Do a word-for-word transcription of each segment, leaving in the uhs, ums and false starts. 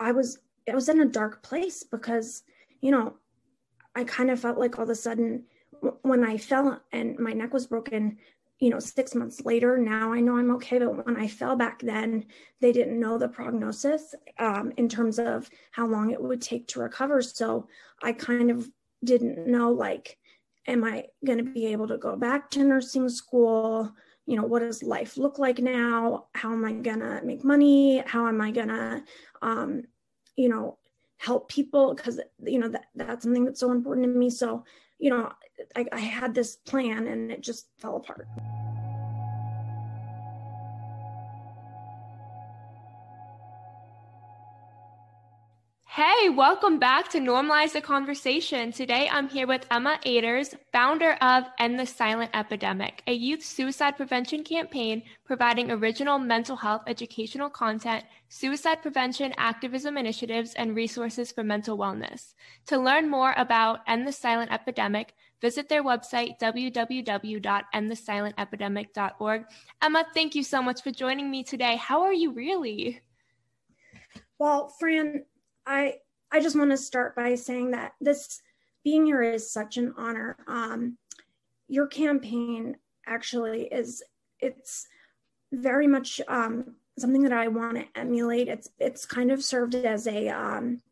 I was, I was in a dark place because, you know, I kind of felt like all of a sudden w- when I fell and my neck was broken, you know, six months later, now I know I'm okay. But when I fell back then, they didn't know the prognosis um, in terms of how long it would take to recover. So I kind of didn't know, like, am I going to be able to go back to nursing school? You know, what does life look like now? How am I going to make money? How am I going to, um, you know, help people? Because, you know, that, that's something that's so important to me. So, you know, I, I had this plan and it just fell apart. Hey, welcome back to Normalize the Conversation. Today, I'm here with Emma Aders, founder of End the Silent Epidemic, a youth suicide prevention campaign providing original mental health educational content, suicide prevention activism initiatives, and resources for mental wellness. To learn more about End the Silent Epidemic, visit their website, w w w dot end the silent epidemic dot org. Emma, thank you so much for joining me today. How are you really? Well, Fran, I I just want to start by saying that this being here is such an honor. Um, your campaign actually is, it's very much um, something that I want to emulate. It's it's kind of served as a, um,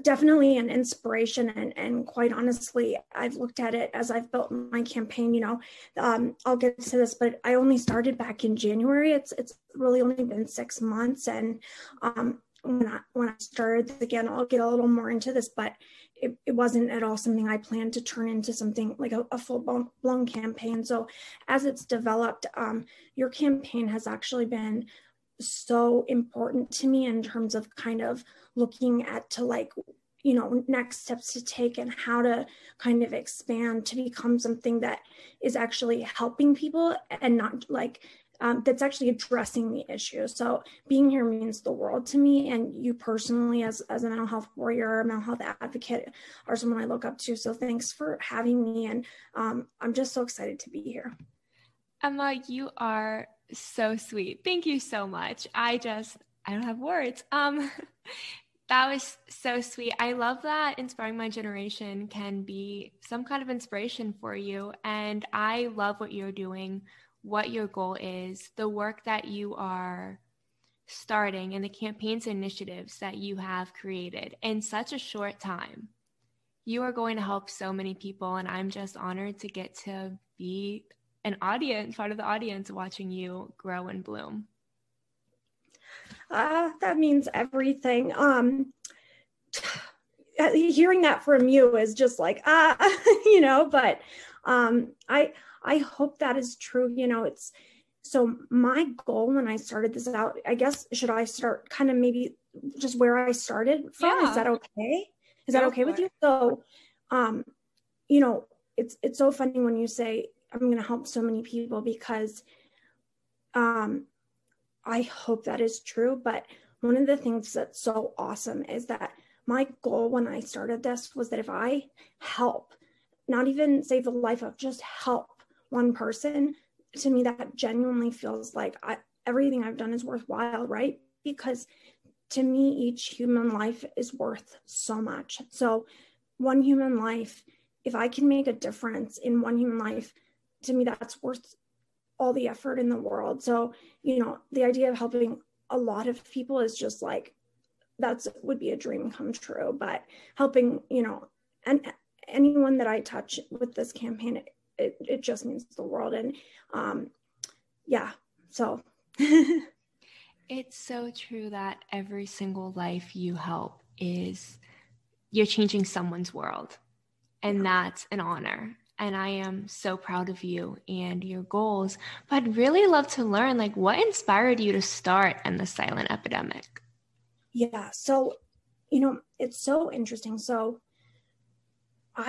definitely an inspiration. And, and quite honestly, I've looked at it as I've built my campaign, you know, um, I'll get to this, but I only started back in January. It's, it's really only been six months. And, um, When I, when I started, again, I'll get a little more into this, but it, it wasn't at all something I planned to turn into something like a, a full blown campaign. So as it's developed, um, your campaign has actually been so important to me in terms of kind of looking at to like, you know, next steps to take and how to kind of expand to become something that is actually helping people and not like, Um, that's actually addressing the issue. So being here means the world to me, and you personally as, as a mental health warrior, a mental health advocate, are someone I look up to. So thanks for having me, and um, I'm just so excited to be here. Emma, you are so sweet. Thank you so much. I just, I don't have words. Um, that was so sweet. I love that Inspiring My Generation can be some kind of inspiration for you, and I love what you're doing, what your goal is, the work that you are starting, and the campaigns and initiatives that you have created in such a short time. You are going to help so many people, and I'm just honored to get to be an audience, part of the audience watching you grow and bloom. Uh, that means everything. Um, hearing that from you is just like, ah, uh, you know, but um, I, I hope that is true. You know, it's, so my goal when I started this out, I guess, should I start kind of maybe just where I started from? Yeah. Is that okay? Is Go that okay with it. you? So, um, you know, it's, it's so funny when you say, I'm going to help so many people, because um, I hope that is true. But one of the things that's so awesome is that my goal when I started this was that if I help, not even save the life of, just help one person, to me that genuinely feels like I, everything I've done is worthwhile, right? Because to me, each human life is worth so much. So one human life, if I can make a difference in one human life, to me, that's worth all the effort in the world. So, you know, the idea of helping a lot of people is just like, that's would be a dream come true. But helping, you know, and anyone that I touch with this campaign, it, It, it just means the world. And um, yeah, so. It's so true that every single life you help is, you're changing someone's world. And yeah, that's an honor. And I am so proud of you and your goals. But I'd really love to learn, like, what inspired you to start End the Silent Epidemic? Yeah, so, you know, it's so interesting. So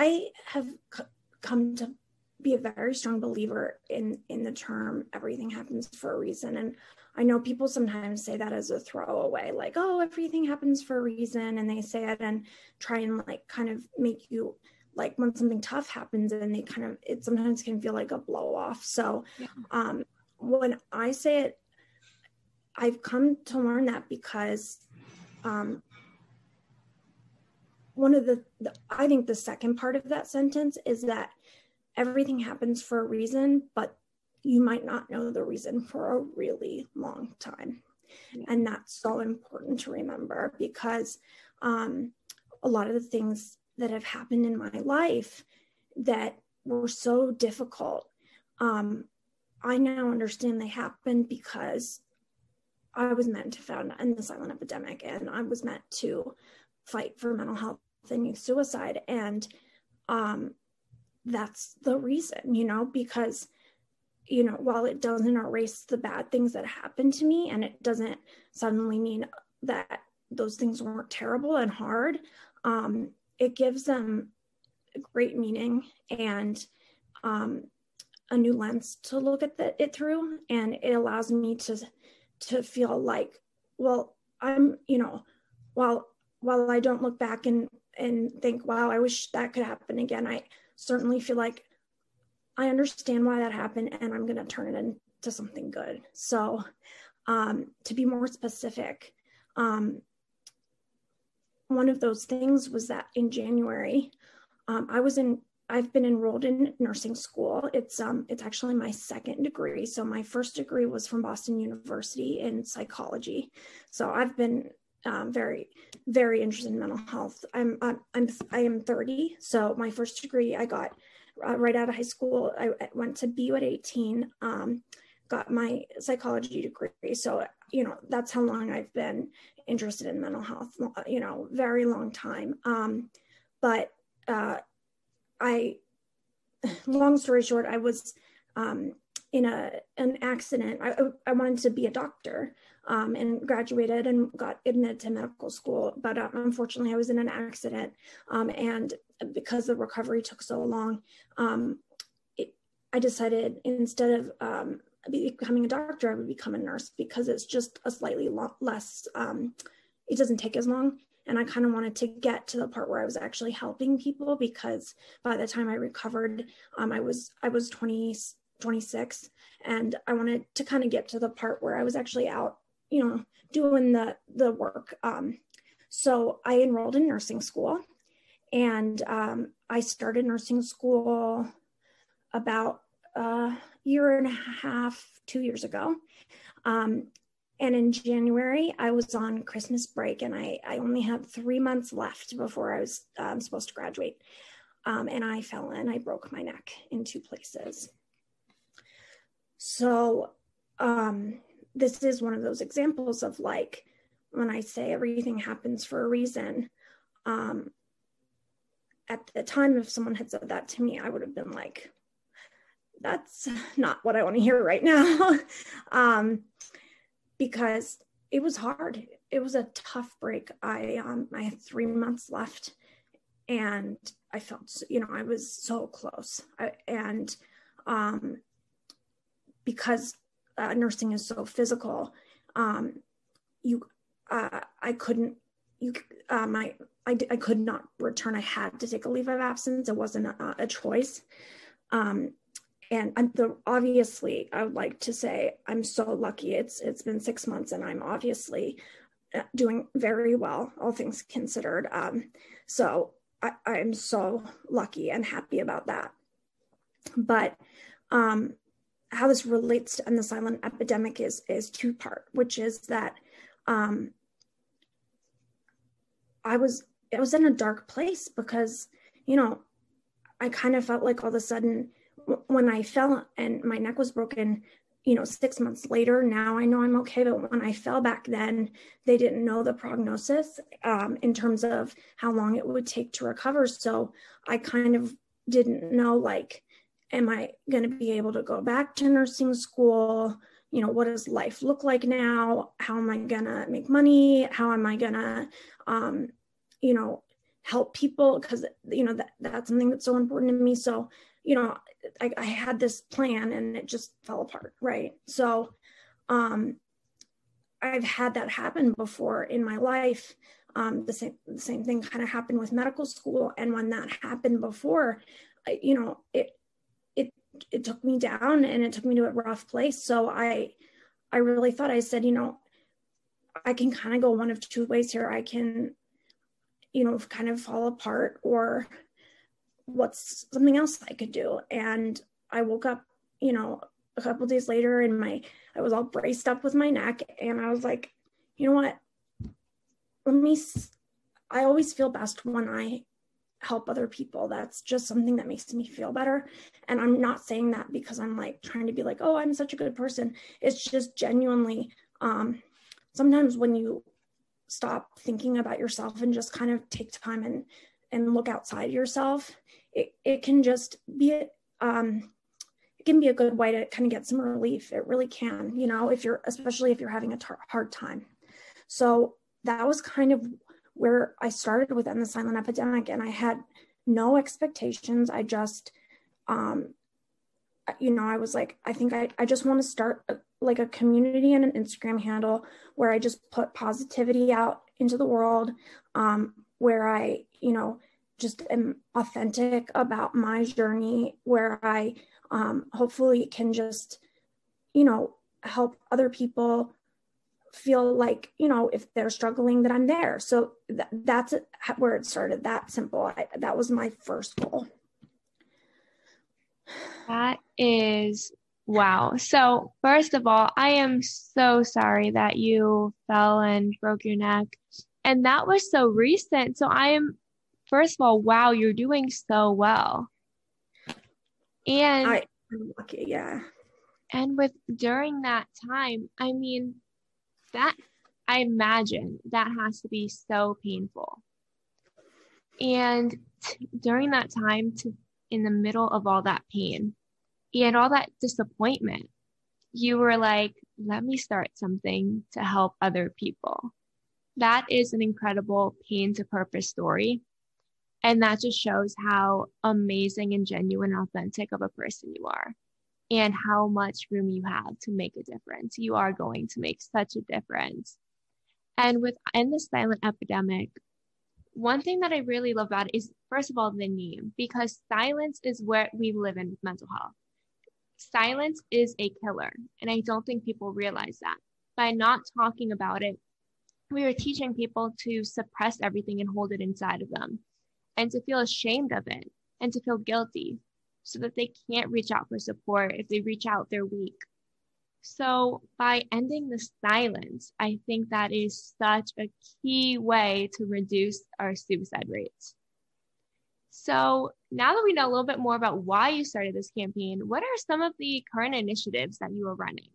I have c- come to be a very strong believer in in the term everything happens for a reason. And I know people sometimes say that as a throwaway, like, oh, everything happens for a reason, and they say it and try and like kind of make you like, when something tough happens, and they kind of, it sometimes can feel like a blow off. So yeah. um when I say it, I've come to learn that because Um, one of the, the, I think the second part of that sentence is that everything happens for a reason, but you might not know the reason for a really long time. And that's so important to remember, because um, a lot of the things that have happened in my life that were so difficult, um, I now understand they happened because I was meant to found End the Silent Epidemic, and I was meant to fight for mental health and youth suicide. And um, that's the reason, you know, because you know, while it doesn't erase the bad things that happened to me, and it doesn't suddenly mean that those things weren't terrible and hard, um, it gives them great meaning and um, a new lens to look at the, it through. And it allows me to to feel like, well, I'm, you know, while while I don't look back and, and think, wow, I wish that could happen again, I certainly feel like I understand why that happened, and I'm going to turn it into something good. So um, to be more specific, um, one of those things was that in January, um, I was in, I've been enrolled in nursing school. It's, um, it's actually my second degree. So my first degree was from Boston University in psychology. So I've been um, very, very interested in mental health. I'm, I'm, I'm, I am thirty. So my first degree I got Uh, right out of high school. I went to B U at eighteen, um, got my psychology degree. So, you know, that's how long I've been interested in mental health, you know, very long time. Um, but uh, I, long story short, I was um, in a an accident. I, I wanted to be a doctor um, and graduated and got admitted to medical school. But um, unfortunately, I was in an accident um, and because the recovery took so long, um, it, I decided instead of um, becoming a doctor, I would become a nurse, because it's just a slightly lo- less, um, it doesn't take as long. And I kind of wanted to get to the part where I was actually helping people, because by the time I recovered, um, I was I was twenty, twenty-six, and I wanted to kind of get to the part where I was actually out, you know, doing the, the work. Um, so I enrolled in nursing school. And um, I started nursing school about a year and a half, two years ago. Um, and in January, I was on Christmas break, and I, I only had three months left before I was um, supposed to graduate. Um, and I fell in, I broke my neck in two places. So um, this is one of those examples of, like, when I say everything happens for a reason, um, at the time, if someone had said that to me, I would have been like, that's not what I want to hear right now. um, because it was hard. It was a tough break. I, um, I had three months left, and I felt, you know, I was so close. I, and um, because uh, nursing is so physical, um, you, uh, I couldn't, you, uh, my, I, d- I could not return. I had to take a leave of absence. It wasn't a, a choice. Um, and I'm the, obviously, I would like to say I'm so lucky. It's It's been six months and I'm obviously doing very well, all things considered. Um, so I, I'm so lucky and happy about that. But um, how this relates to End the Silent Epidemic is, is two-part, which is that um, I was I was in a dark place, because, you know, I kind of felt like all of a sudden w- when I fell and my neck was broken, you know, six months later, now I know I'm okay. But when I fell back then, they didn't know the prognosis um, in terms of how long it would take to recover. So I kind of didn't know, like, am I going to be able to go back to nursing school? You know, what does life look like now? How am I going to make money? How am I going to, um, you know, help people? Because, you know, that, that's something that's so important to me. So, you know, I, I had this plan and it just fell apart. Right. So um, I've had that happen before in my life. Um, the same, the same thing kind of happened with medical school. And when that happened before, I, you know, it, it took me down and it took me to a rough place. So I, I really thought, I said, you know, I can kind of go one of two ways here. I can, you know, kind of fall apart, or what's something else I could do. And I woke up, you know, a couple days later and my, I was all braced up with my neck, and I was like, you know what, let me, I always feel best when I help other people. That's just something that makes me feel better. And I'm not saying that because I'm like trying to be like, oh, I'm such a good person. It's just genuinely, um, sometimes when you stop thinking about yourself and just kind of take time and, and look outside yourself, it, it can just be, um, it can be a good way to kind of get some relief. It really can, you know, if you're, especially if you're having a tar- hard time. So that was kind of where I started with End the Silent Epidemic, and I had no expectations. I just, um, you know, I was like, I think I, I just want to start a, like a community and an Instagram handle where I just put positivity out into the world, um, where I, you know, just am authentic about my journey, where I um, hopefully can just, you know, help other people feel like, you know, if they're struggling, that I'm there. So th- that's where it started. That simple. I, that was my first goal. That is, wow. So first of all, I am so sorry that you fell and broke your neck. And that was so recent. So I am, first of all, wow, you're doing so well. And I, I'm lucky, yeah. And with during that time, I mean, that, I imagine that has to be so painful. And t- during that time, to, in the middle of all that pain and all that disappointment, you were like, let me start something to help other people. That is an incredible pain to purpose story. And that just shows how amazing and genuine and authentic of a person you are, and how much room you have to make a difference. You are going to make such a difference. And with End the Silent Epidemic, one thing that I really love about it is, first of all, the name, because silence is where we live in with mental health. Silence is a killer, and I don't think people realize that. By not talking about it, we are teaching people to suppress everything and hold it inside of them, and to feel ashamed of it, and to feel guilty, so that they can't reach out for support. If they reach out, they're weak. So by ending the silence, I think that is such a key way to reduce our suicide rates. So now that we know a little bit more about why you started this campaign, what are some of the current initiatives that you are running?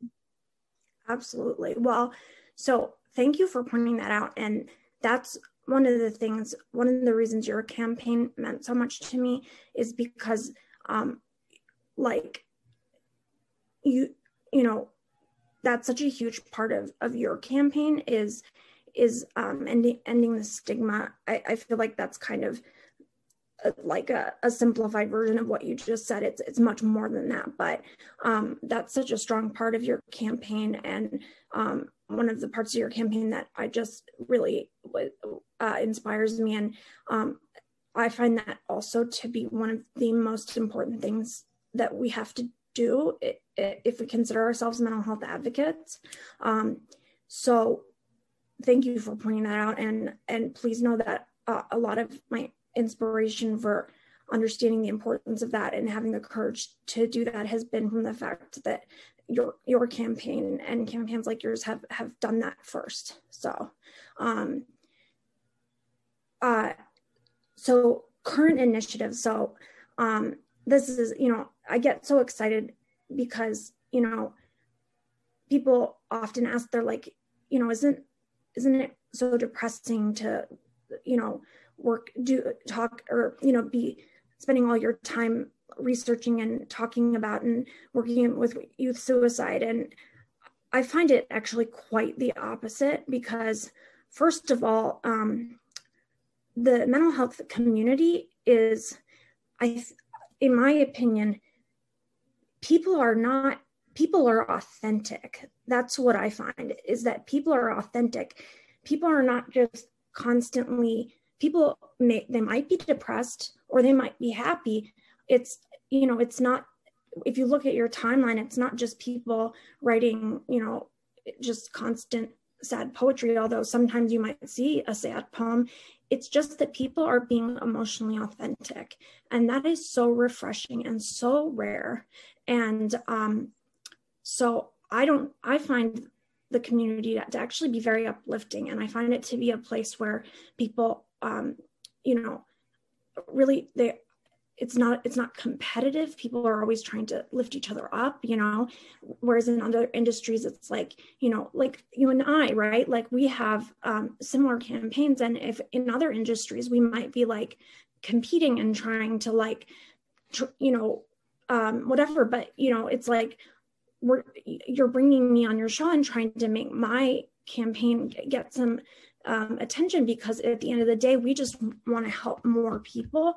Absolutely. Well, so thank you for pointing that out. And that's one of the things, one of the reasons your campaign meant so much to me is because Um, like you, you know, that's such a huge part of, of your campaign is, is, um, ending, ending the stigma. I, I feel like that's kind of a, like a, a simplified version of what you just said. It's, it's much more than that, but, um, that's such a strong part of your campaign. And, um, one of the parts of your campaign that I just really, uh, inspires me. And, um, I find that also to be one of the most important things that we have to do if we consider ourselves mental health advocates. Um, so thank you for pointing that out. And, and please know that uh, a lot of my inspiration for understanding the importance of that and having the courage to do that has been from the fact that your, your campaign and campaigns like yours have, have done that first. So, um, uh, So current initiatives. So um, this is, you know, I get so excited because, you know, people often ask, they're like, you know, isn't, isn't it so depressing to, you know, work, do talk or, you know, be spending all your time researching and talking about and working with youth suicide. And I find it actually quite the opposite, because first of all, um, the mental health community is, I, in my opinion, people are not, people are authentic. That's what I find, is that people are authentic. People are not just constantly, people may, they might be depressed or they might be happy. It's, you know, it's not, if you look at your timeline, it's not just people writing, you know, just constant sad poetry, although sometimes you might see a sad poem, it's just that people are being emotionally authentic. And that is so refreshing and so rare. And um, so I don't, I find the community to, to actually be very uplifting. And I find it to be a place where people, um, you know, really, they, it's not, it's not competitive. People are always trying to lift each other up, you know, whereas in other industries, it's like, you know, like you and I, right? Like we have um, similar campaigns. And if in other industries, we might be like competing and trying to like, tr- you know, um, whatever, but you know, it's like, we're, you're bringing me on your show and trying to make my campaign get some um, attention, because at the end of the day, we just want to help more people.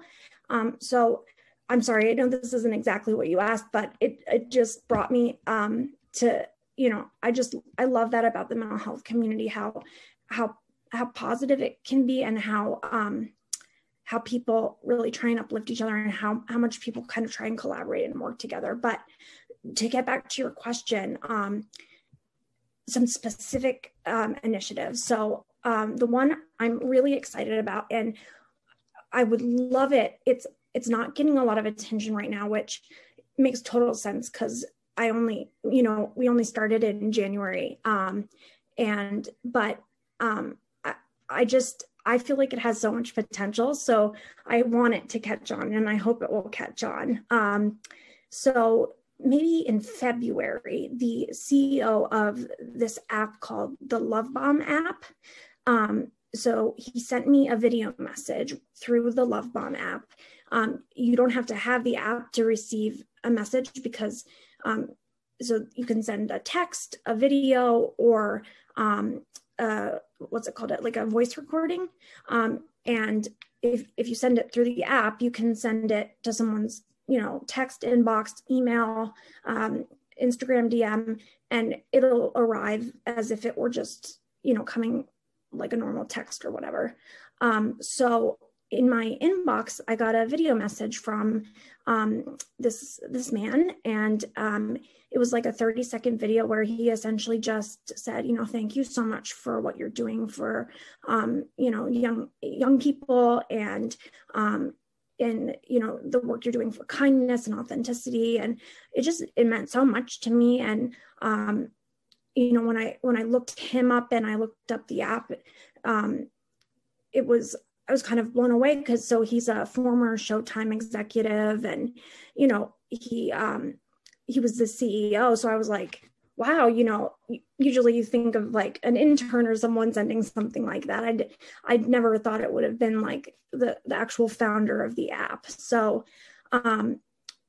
Um, so I'm sorry, I know this isn't exactly what you asked, but it, it just brought me um, to, you know, I just, I love that about the mental health community, how, how, how positive it can be, and how, um, how people really try and uplift each other, and how, how much people kind of try and collaborate and work together. But to get back to your question, um, some specific um, initiatives. So um, the one I'm really excited about, and I would love it. It's it's not getting a lot of attention right now, which makes total sense because I only, you know, we only started in January. Um, and, but um, I, I just, I feel like it has so much potential. So I want it to catch on, and I hope it will catch on. Um, so maybe in February, the C E O of this app called the Love Bomb app, um, so he sent me a video message through the Love Bomb app. Um, you don't have to have the app to receive a message, because um, so you can send a text, a video, or um, uh, what's it called? Like a voice recording. Um, and if if you send it through the app, you can send it to someone's, you know, text inbox, email, um, Instagram D M, and it'll arrive as if it were just, you know, coming like a normal text or whatever. Um, so in my inbox, I got a video message from um, this this man, and um, it was like a thirty second video where he essentially just said, you know, thank you so much for what you're doing for, um, you know, young young people, and um, and you know, the work you're doing for kindness and authenticity, and it just it meant so much to me. And um, you know, when I, when I looked him up and I looked up the app, um, it was, I was kind of blown away, because so he's a former Showtime executive, and, you know, he, um, he was the C E O. So I was like, wow, you know, usually you think of like an intern or someone sending something like that. I'd, I'd never thought it would have been like the, the actual founder of the app. So, um,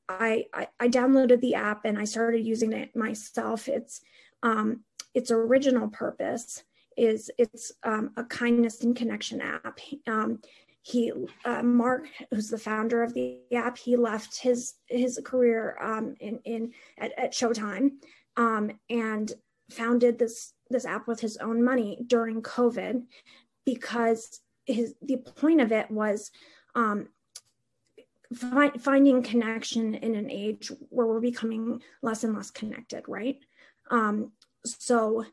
I, I, I downloaded the app and I started using it myself. It's, Um, its original purpose is it's um, a kindness and connection app. Um, he, uh, Mark, who's the founder of the app, he left his his career um, in in at, at Showtime um, and founded this this app with his own money during COVID, because his the point of it was um, fi- finding connection in an age where we're becoming less and less connected, right? Um, so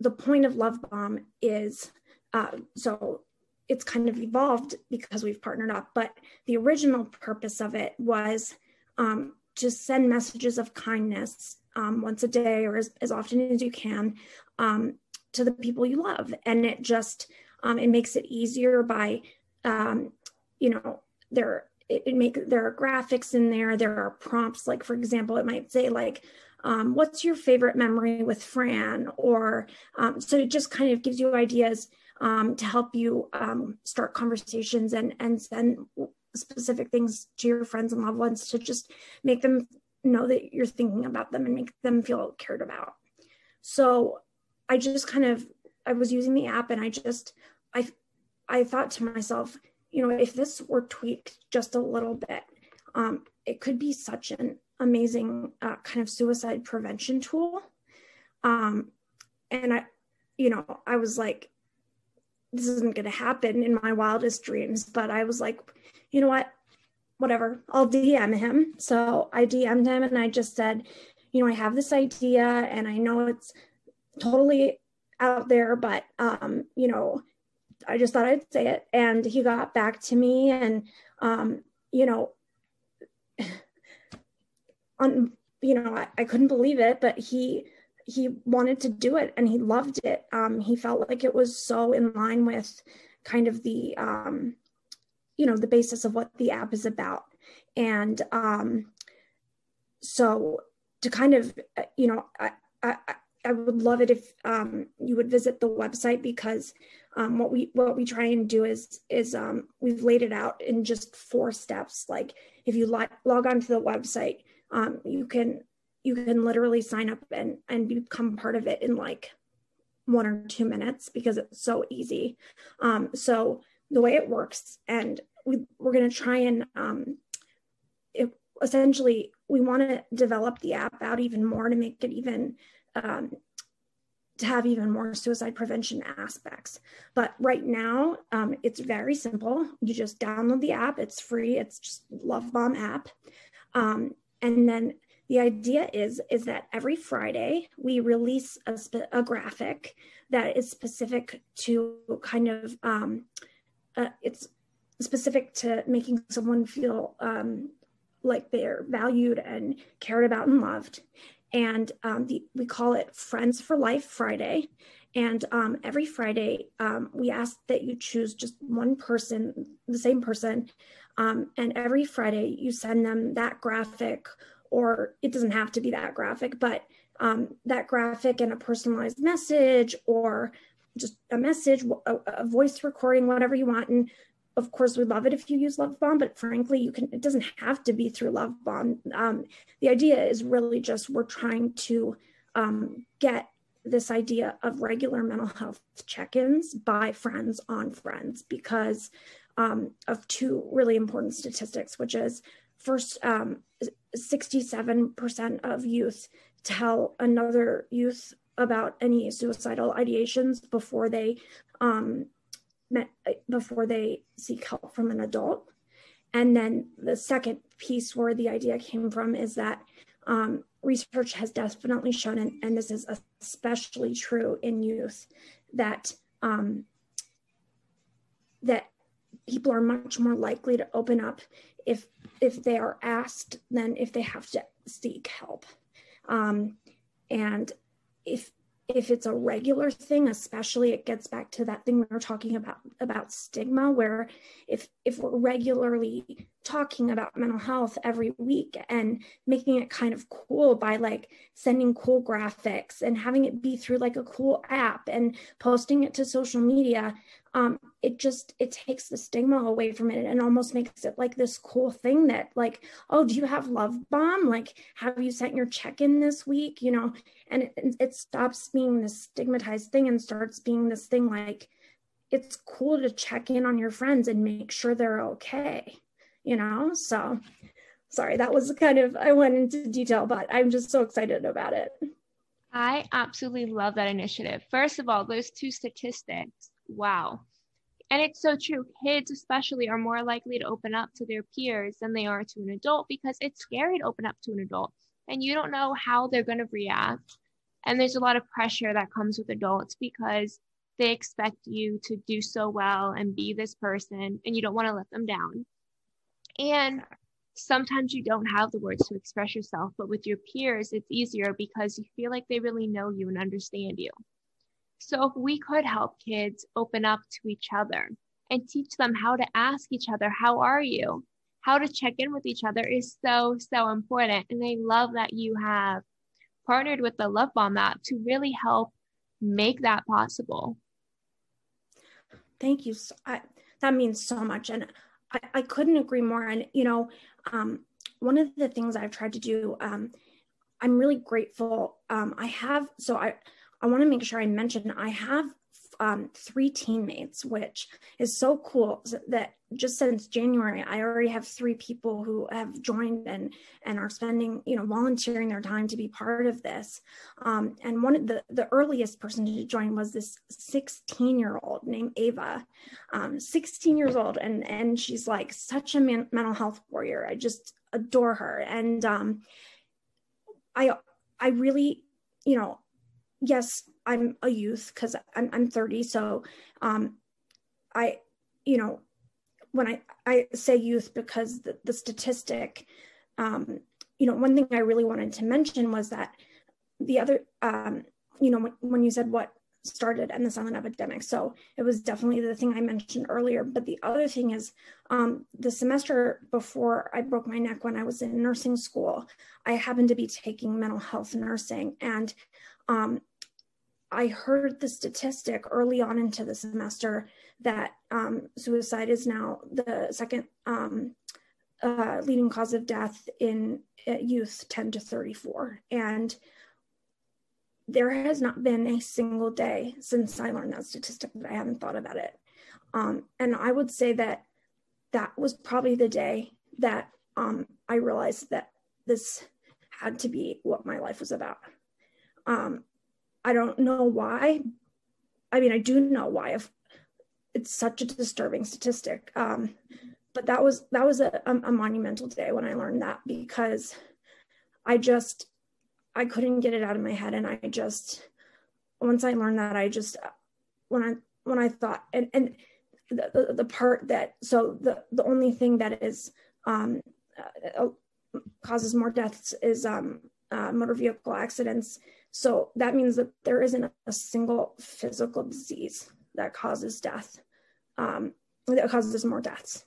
the point of Love Bomb is, uh, so it's kind of evolved because we've partnered up, but the original purpose of it was, um, to send messages of kindness, um, once a day or as, as often as you can, um, to the people you love. And it just, um, it makes it easier by, um, you know, there, it, it make, there are graphics in there. There are prompts, like, for example, it might say like, Um, what's your favorite memory with Fran? Or um, so it just kind of gives you ideas um, to help you um, start conversations and and send specific things to your friends and loved ones to just make them know that you're thinking about them and make them feel cared about. So I just kind of, I was using the app and I just, I, I thought to myself, you know, if this were tweaked just a little bit, um, it could be such an amazing uh, kind of suicide prevention tool. Um, and I, you know, I was like, this isn't going to happen in my wildest dreams, but I was like, you know what, whatever, I'll D M him. So I D M'd him and I just said, you know, I have this idea and I know it's totally out there, but, um, you know, I just thought I'd say it. And he got back to me, and, um, you know, on, you know, I, I couldn't believe it, but he, he wanted to do it and he loved it. Um, he felt like it was so in line with kind of the, um, you know, the basis of what the app is about. And, um, so to kind of, you know, I, I, I would love it if, um, you would visit the website, because, um, what we, what we try and do is, is, um, we've laid it out in just four steps. Like if you log, log onto the website, um, you can, you can literally sign up and, and become part of it in like one or two minutes because it's so easy. Um, so the way it works, and we, we're going to try and, um, it, essentially we want to develop the app out even more to make it even, um, to have even more suicide prevention aspects. But right now, um, it's very simple. You just download the app. It's free. It's just Love Bomb app. Um, and then the idea is, is that every Friday we release a, a graphic that is specific to kind of, um, uh, it's specific to making someone feel, um, like they're valued and cared about and loved. And um, the, we call it Friends for Life Friday. And um, every Friday, um, we ask that you choose just one person, the same person. Um, and every Friday you send them that graphic, or it doesn't have to be that graphic, but um, that graphic and a personalized message, or just a message, a, a voice recording, whatever you want. And of course, we love it if you use Love Bomb, but frankly, you can. It doesn't have to be through Love Bomb. Um, the idea is really just we're trying to um, get this idea of regular mental health check-ins by friends on friends, because um, of two really important statistics, which is first, um, sixty-seven percent of youth tell another youth about any suicidal ideations before they um, before they seek help from an adult. And then the second piece where the idea came from is that um, research has definitely shown, and, and this is especially true in youth, that um, that people are much more likely to open up if if they are asked than if they have to seek help. Um, and if If it's a regular thing, especially, it gets back to that thing we were talking about, about stigma, where if, if we're regularly talking about mental health every week and making it kind of cool by like sending cool graphics and having it be through like a cool app and posting it to social media, um, it just, it takes the stigma away from it and almost makes it like this cool thing that like, oh, do you have Love Bomb? Like, have you sent your check-in this week? You know, and it, it stops being this stigmatized thing and starts being this thing like, it's cool to check in on your friends and make sure they're okay, you know? So, sorry, that was kind of, I went into detail, but I'm just so excited about it. I absolutely love that initiative. First of all, those two statistics, wow. And it's so true. Kids especially are more likely to open up to their peers than they are to an adult, because it's scary to open up to an adult and you don't know how they're going to react. And there's a lot of pressure that comes with adults because they expect you to do so well and be this person, and you don't want to let them down. And sometimes you don't have the words to express yourself, but with your peers, it's easier because you feel like they really know you and understand you. So if we could help kids open up to each other and teach them how to ask each other, how are you? How to check in with each other is so, so important. And I love that you have partnered with the Love Bomb app to really help make that possible. Thank you. So, I, that means so much. And I, I couldn't agree more. And, you know, um, one of the things I've tried to do, um, I'm really grateful. Um, I have, so I, I want to make sure I mention I have um, three teammates, which is so cool that just since January, I already have three people who have joined and, and are spending, you know, volunteering their time to be part of this. Um, and one of the, the earliest person to join was this sixteen year old named Ava, um, sixteen years old. And, and she's like such a man, mental health warrior. I just adore her. And um, I, I really, you know, yes, I'm a youth because I'm, I'm thirty. So um, I, you know, when I, I say youth because the, the statistic, um, you know, one thing I really wanted to mention was that the other, um, you know, when, when you said what started End the Silent Epidemic. So it was definitely the thing I mentioned earlier. But the other thing is um, the semester before I broke my neck when I was in nursing school, I happened to be taking mental health nursing. And um, I heard the statistic early on into the semester that um, suicide is now the second um, uh, leading cause of death in uh, youth ten to thirty-four. And there has not been a single day since I learned that statistic that I haven't thought about it. Um, and I would say that that was probably the day that um, I realized that this had to be what my life was about. Um, I don't know why. I mean, I do know why. If it's such a disturbing statistic. Um, but that was, that was a, a monumental day when I learned that, because I just... I couldn't get it out of my head. And I just, once I learned that, I just, when I, when I thought, and, and the, the, the part that, so the, the only thing that is, um, uh, causes more deaths is um, uh, motor vehicle accidents. So that means that there isn't a single physical disease that causes death, um, that causes more deaths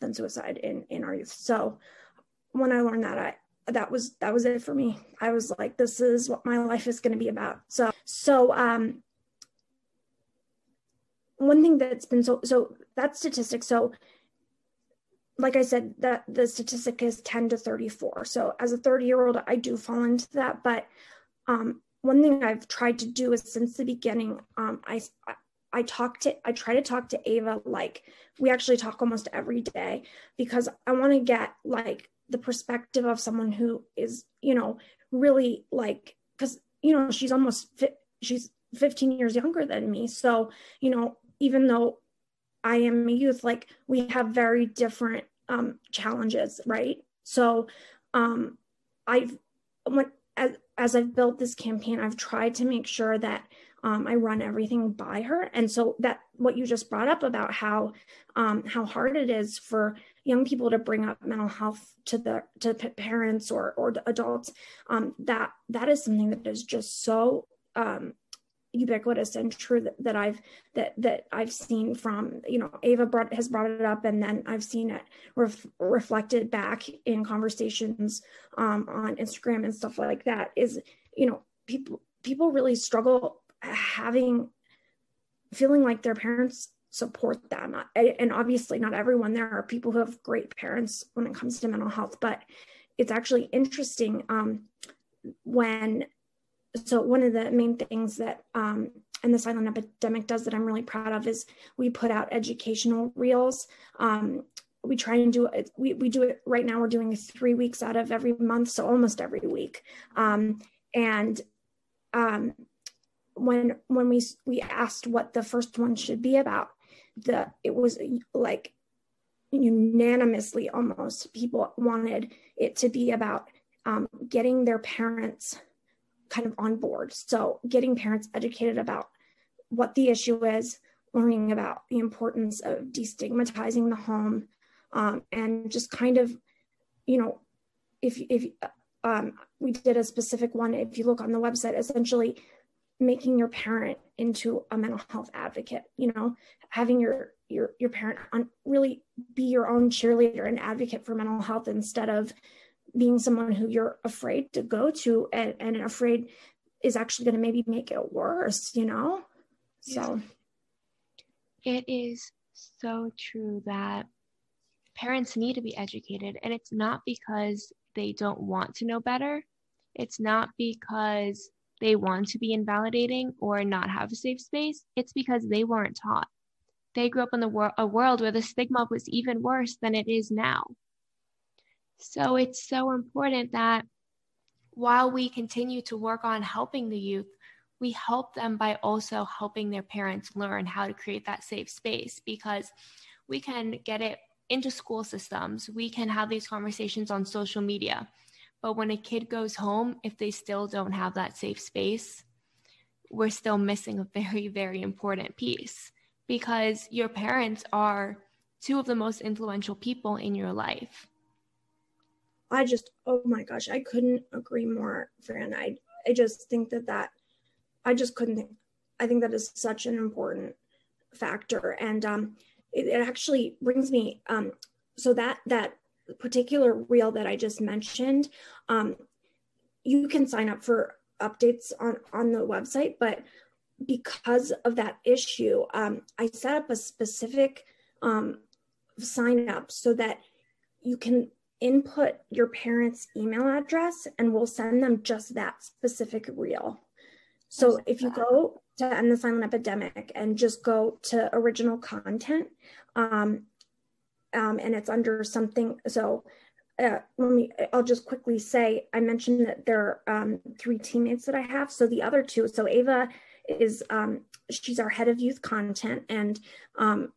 than suicide in, in our youth. So when I learned that, I, that was, that was it for me. I was like, this is what my life is going to be about. So, so, um, one thing that's been so, so that statistic, so like I said, that the statistic is ten to thirty-four. So as a thirty year old, I do fall into that. But, um, one thing I've tried to do is since the beginning, um, I, I I talk to, I try to talk to Ava, like we actually talk almost every day, because I want to get like the perspective of someone who is, you know, really like, because, you know, she's almost, fi- she's fifteen years younger than me. So, you know, even though I am a youth, like we have very different um, challenges, right? So um, I've, when, as, as I've built this campaign, I've tried to make sure that Um, I run everything by her. And so that what you just brought up about how um, how hard it is for young people to bring up mental health to the to parents or or adults, um, that that is something that is just so um, ubiquitous and true that, that I've that that I've seen from, you know, Ava brought, has brought it up, and then I've seen it ref, reflected back in conversations um, on Instagram and stuff like that. Is, you know, people people really struggle having, feeling like their parents support them. And obviously not everyone, there are people who have great parents when it comes to mental health, but it's actually interesting um, when, so one of the main things that um, End the Silent Epidemic does that I'm really proud of is we put out educational reels. Um, we try and do it, we, we do it right now, we're doing three weeks out of every month, so almost every week. Um, and um, when when we we asked what the first one should be about, the it was like unanimously almost people wanted it to be about um, getting their parents kind of on board. So getting parents educated about what the issue is, learning about the importance of destigmatizing the home, um, and just kind of, you know, if if um, we did a specific one, if you look on the website, essentially making your parent into a mental health advocate, you know, having your your your parent on, really be your own cheerleader and advocate for mental health instead of being someone who you're afraid to go to and, and afraid is actually going to maybe make it worse, you know? Yeah. So it is so true that parents need to be educated, and it's not because they don't want to know better. It's not because they want to be invalidating or not have a safe space. It's because they weren't taught. They grew up in the wor- a world where the stigma was even worse than it is now. So it's so important that while we continue to work on helping the youth, we help them by also helping their parents learn how to create that safe space, because we can get it into school systems. We can have these conversations on social media. But when a kid goes home, if they still don't have that safe space, we're still missing a very, very important piece, because your parents are two of the most influential people in your life. I just, oh my gosh, I couldn't agree more, Fran. I, I just think that that, I just couldn't think, I think that is such an important factor. And um, it, it actually brings me, um, so that, that particular reel that I just mentioned, um, you can sign up for updates on, on the website, but because of that issue, um, I set up a specific um, sign up so that you can input your parents' email address and we'll send them just that specific reel. So if you go to End the Silent Epidemic and just go to original content, um, um, and it's under something. So uh, let me, I'll just quickly say, I mentioned that there are um, three teammates that I have. So the other two, so Ava is, um, she's our head of youth content, and um,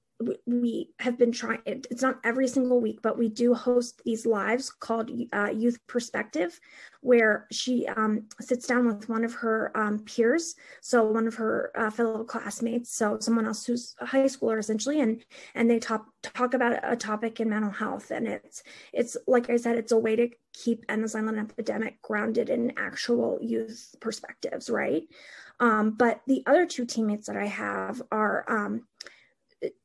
we have been trying, it's not every single week, but we do host these lives called uh, Youth Perspective, where she um, sits down with one of her um, peers. So one of her uh, fellow classmates, so someone else who's a high schooler essentially, and and they talk, talk about a topic in mental health. And it's, it's like I said, it's a way to keep End the Silent Epidemic grounded in actual youth perspectives, right? Um, but the other two teammates that I have are, um,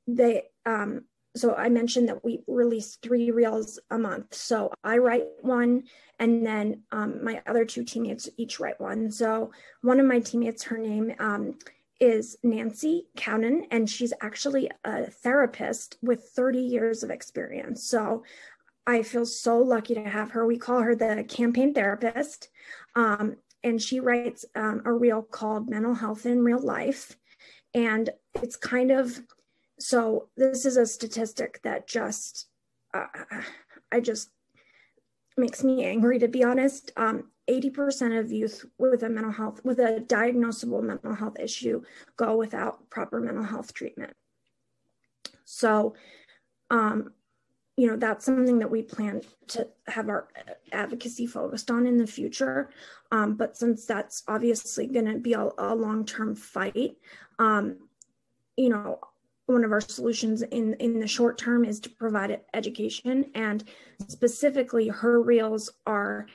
They, um, so I mentioned that we release three reels a month. So I write one, and then um, my other two teammates each write one. So one of my teammates, her name um, is Nancy Cowan, and she's actually a therapist with thirty years of experience. So I feel so lucky to have her. We call her the campaign therapist, um, and she writes um, a reel called Mental Health in Real Life. And it's kind of, so this is a statistic that just, uh, I just makes me angry, to be honest. Um, eighty percent of youth with a mental health, with a diagnosable mental health issue, go without proper mental health treatment. So, um, you know, that's something that we plan to have our advocacy focused on in the future. Um, but since that's obviously gonna be a, a long-term fight, um, you know, one of our solutions in, in the short term is to provide education, and specifically her reels are,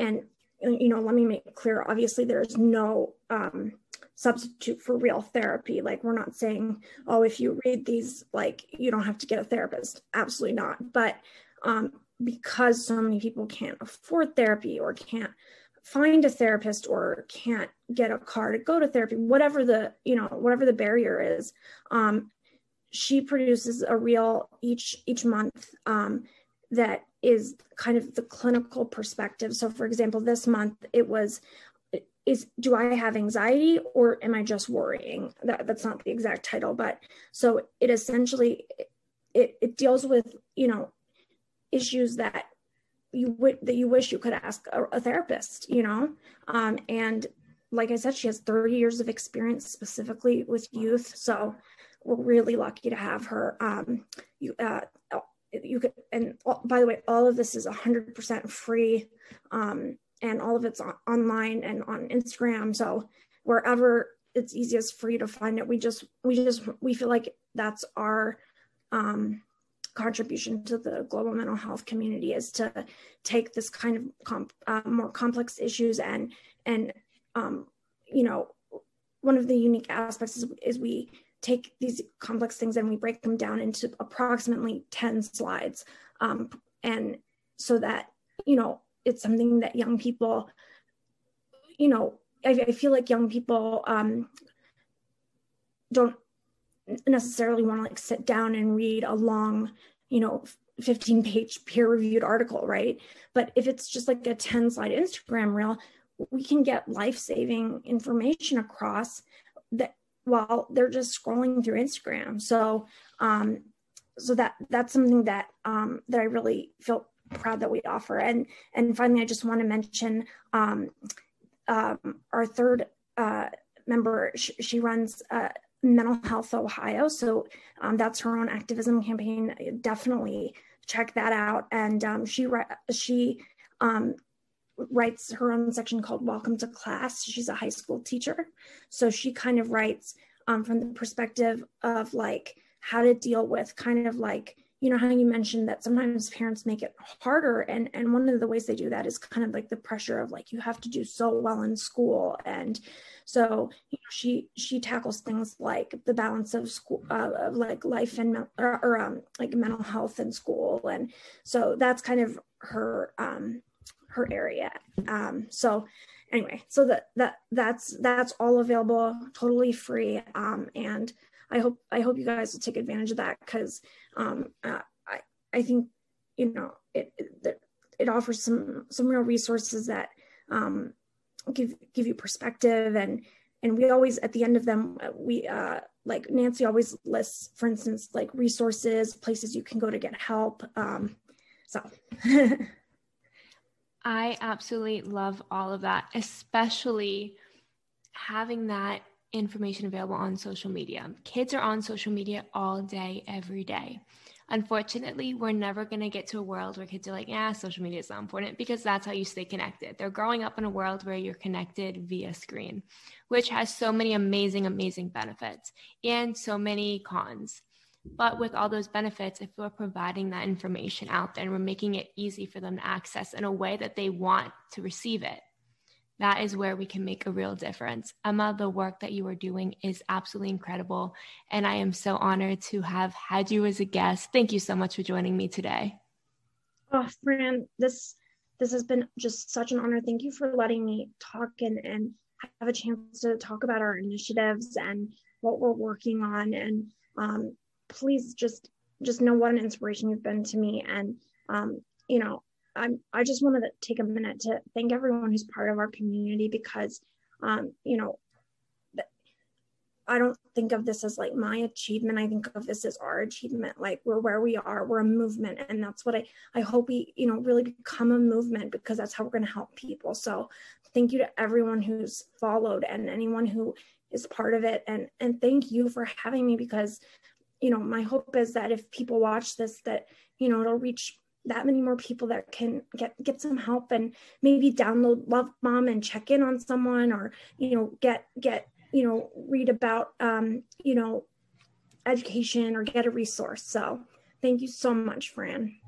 and, you know, let me make it clear, obviously there's no um, substitute for real therapy. Like, we're not saying, oh, if you read these, like, you don't have to get a therapist. Absolutely not. But um, because so many people can't afford therapy, or can't find a therapist, or can't get a car to go to therapy, whatever the, you know, whatever the barrier is, um, she produces a reel each each month um, that is kind of the clinical perspective. So for example, this month it was, is do I have anxiety, or am I just worrying? That, that's not the exact title, but so it essentially, it, it deals with, you know, issues that you would, that you wish you could ask a, a therapist, you know? Um, and like I said, she has thirty years of experience specifically with youth. So we're really lucky to have her. Um, you, uh, you could, and all, by the way, all of this is one hundred percent free, um, and all of it's on, online and on Instagram. So wherever it's easiest for you to find it, we just, we just, we feel like that's our um, contribution to the global mental health community, is to take this kind of comp, uh, more complex issues and, and um, you know, one of the unique aspects is, is we take these complex things and we break them down into approximately ten slides. Um, and so that, you know, it's something that young people, you know, I, I feel like young people um, don't necessarily want to like sit down and read a long, you know, fifteen page peer reviewed article, right? But if it's just like a ten slide Instagram reel, we can get life-saving information across that, while they're just scrolling through Instagram. So um, so that that's something that um, that I really feel proud that we offer. And and finally, I just want to mention um, um, our third uh, member, she, she runs uh, Mental Health Ohio. So um, that's her own activism campaign. Definitely check that out. And um, she, she um, writes her own section called Welcome to Class. She's a high school teacher. So she kind of writes um, from the perspective of like how to deal with kind of like, you know, how you mentioned that sometimes parents make it harder. And, and one of the ways they do that is kind of like the pressure of like, you have to do so well in school. And so you know, she, she tackles things like the balance of school, uh, of like life and or, or um, like mental health in school. And so that's kind of her, um, her area. Um, so anyway, so that, that, that's, that's all available, totally free. Um, and I hope, I hope you guys will take advantage of that, because um, uh, I, I think, you know, it, it, it offers some, some real resources that um, give, give you perspective. And, and we always, at the end of them, we uh, like Nancy always lists, for instance, like resources, places you can go to get help. Um, so. I absolutely love all of that, especially having that information available on social media. Kids are on social media all day, every day. Unfortunately, we're never going to get to a world where kids are like, yeah, social media is not important, because that's how you stay connected. They're growing up in a world where you're connected via screen, which has so many amazing, amazing benefits and so many cons. But with all those benefits, if we're providing that information out there and we're making it easy for them to access in a way that they want to receive it, that is where we can make a real difference. Emma, the work that you are doing is absolutely incredible, and I am so honored to have had you as a guest. Thank you so much for joining me today. Oh, Fran, this this has been just such an honor. Thank you for letting me talk and, and have a chance to talk about our initiatives and what we're working on. And um, please just just know what an inspiration you've been to me. And, um, you know, I'm, I just wanted to take a minute to thank everyone who's part of our community, because, um, you know, I don't think of this as like my achievement. I think of this as our achievement. Like, we're where we are, we're a movement. And that's what I, I hope we, you know, really become a movement, because that's how we're going to help people. So thank you to everyone who's followed and anyone who is part of it. And, and thank you for having me, because, you know, my hope is that if people watch this, that, you know, it'll reach that many more people that can get get some help and maybe download Love Bomb and check in on someone, or you know get get you know read about um, you know education or get a resource. So thank you so much, Fran.